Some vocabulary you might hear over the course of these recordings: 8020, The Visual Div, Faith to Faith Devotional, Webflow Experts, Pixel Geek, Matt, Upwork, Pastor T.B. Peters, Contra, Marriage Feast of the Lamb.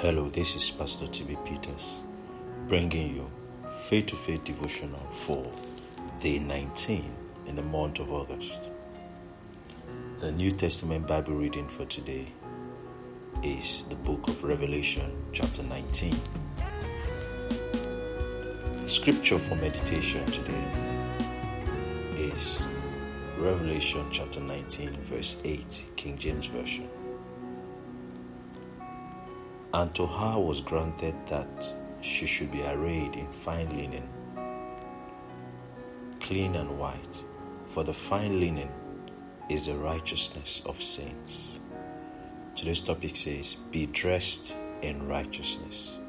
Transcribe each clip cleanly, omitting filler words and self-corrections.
Hello, this is Pastor T.B. Peters, bringing you Faith to Faith Devotional for Day 19 in the month of August. The New Testament Bible reading for today is the book of Revelation, chapter 19. The scripture for meditation today is Revelation, chapter 19, verse 8, King James Version. And to her was granted that she should be arrayed in fine linen, clean and white, for the fine linen is the righteousness of saints. Today's topic says, be dressed in righteousness.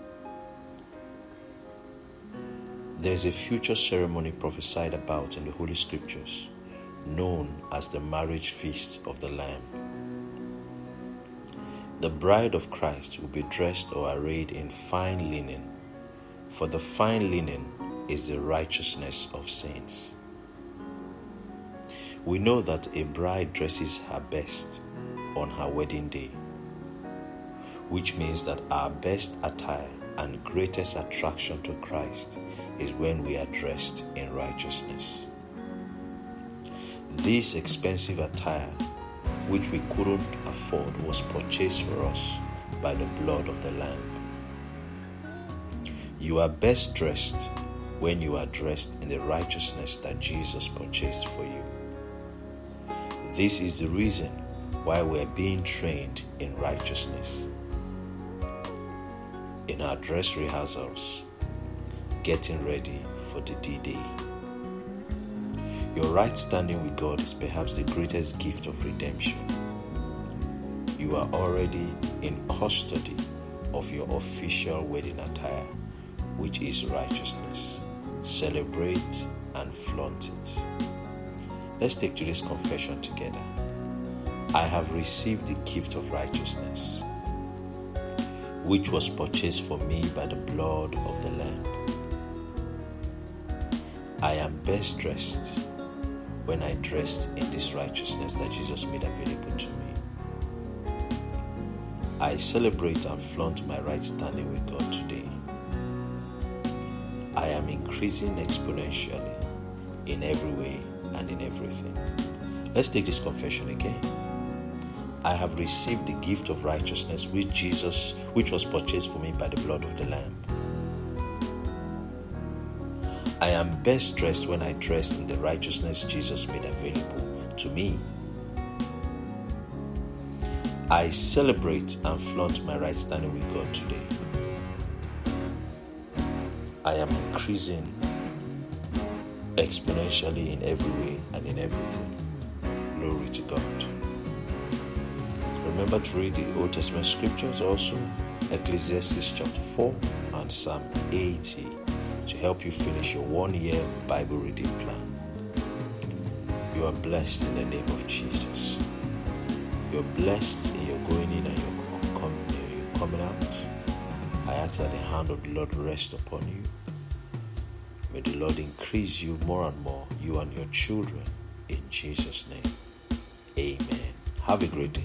There's a future ceremony prophesied about in the Holy Scriptures, known as the Marriage Feast of the Lamb. The bride of Christ will be dressed or arrayed in fine linen, for the fine linen is the righteousness of saints. We know that a bride dresses her best on her wedding day, which means that our best attire and greatest attraction to Christ is when we are dressed in righteousness. This expensive attire, which we couldn't afford, was purchased for us by the blood of the Lamb. You are best dressed when you are dressed in the righteousness that Jesus purchased for you. This is the reason why we are being trained in righteousness. In our dress rehearsals, getting ready for the D-Day. Your right standing with God is perhaps the greatest gift of redemption. You are already in custody of your official wedding attire, which is righteousness. Celebrate and flaunt it. Let's take today's confession together. I have received the gift of righteousness, which was purchased for me by the blood of the Lamb. I am best dressed when I dressed in this righteousness that Jesus made available to me. I celebrate and flaunt my right standing with God today. I am increasing exponentially in every way and in everything. Let's take this confession again. I have received the gift of righteousness which was purchased for me by the blood of the Lamb. I am best dressed when I dress in the righteousness Jesus made available to me. I celebrate and flaunt my right standing with God today. I am increasing exponentially in every way and in everything. Glory to God. Remember to read the Old Testament scriptures also, Ecclesiastes chapter 4 and Psalm 80. To help you finish your one-year Bible reading plan. You are blessed in the name of Jesus. You are blessed in your going in and your coming out. I ask that the hand of the Lord rest upon you. May the Lord increase you more and more, you and your children, in Jesus' name. Amen. Have a great day.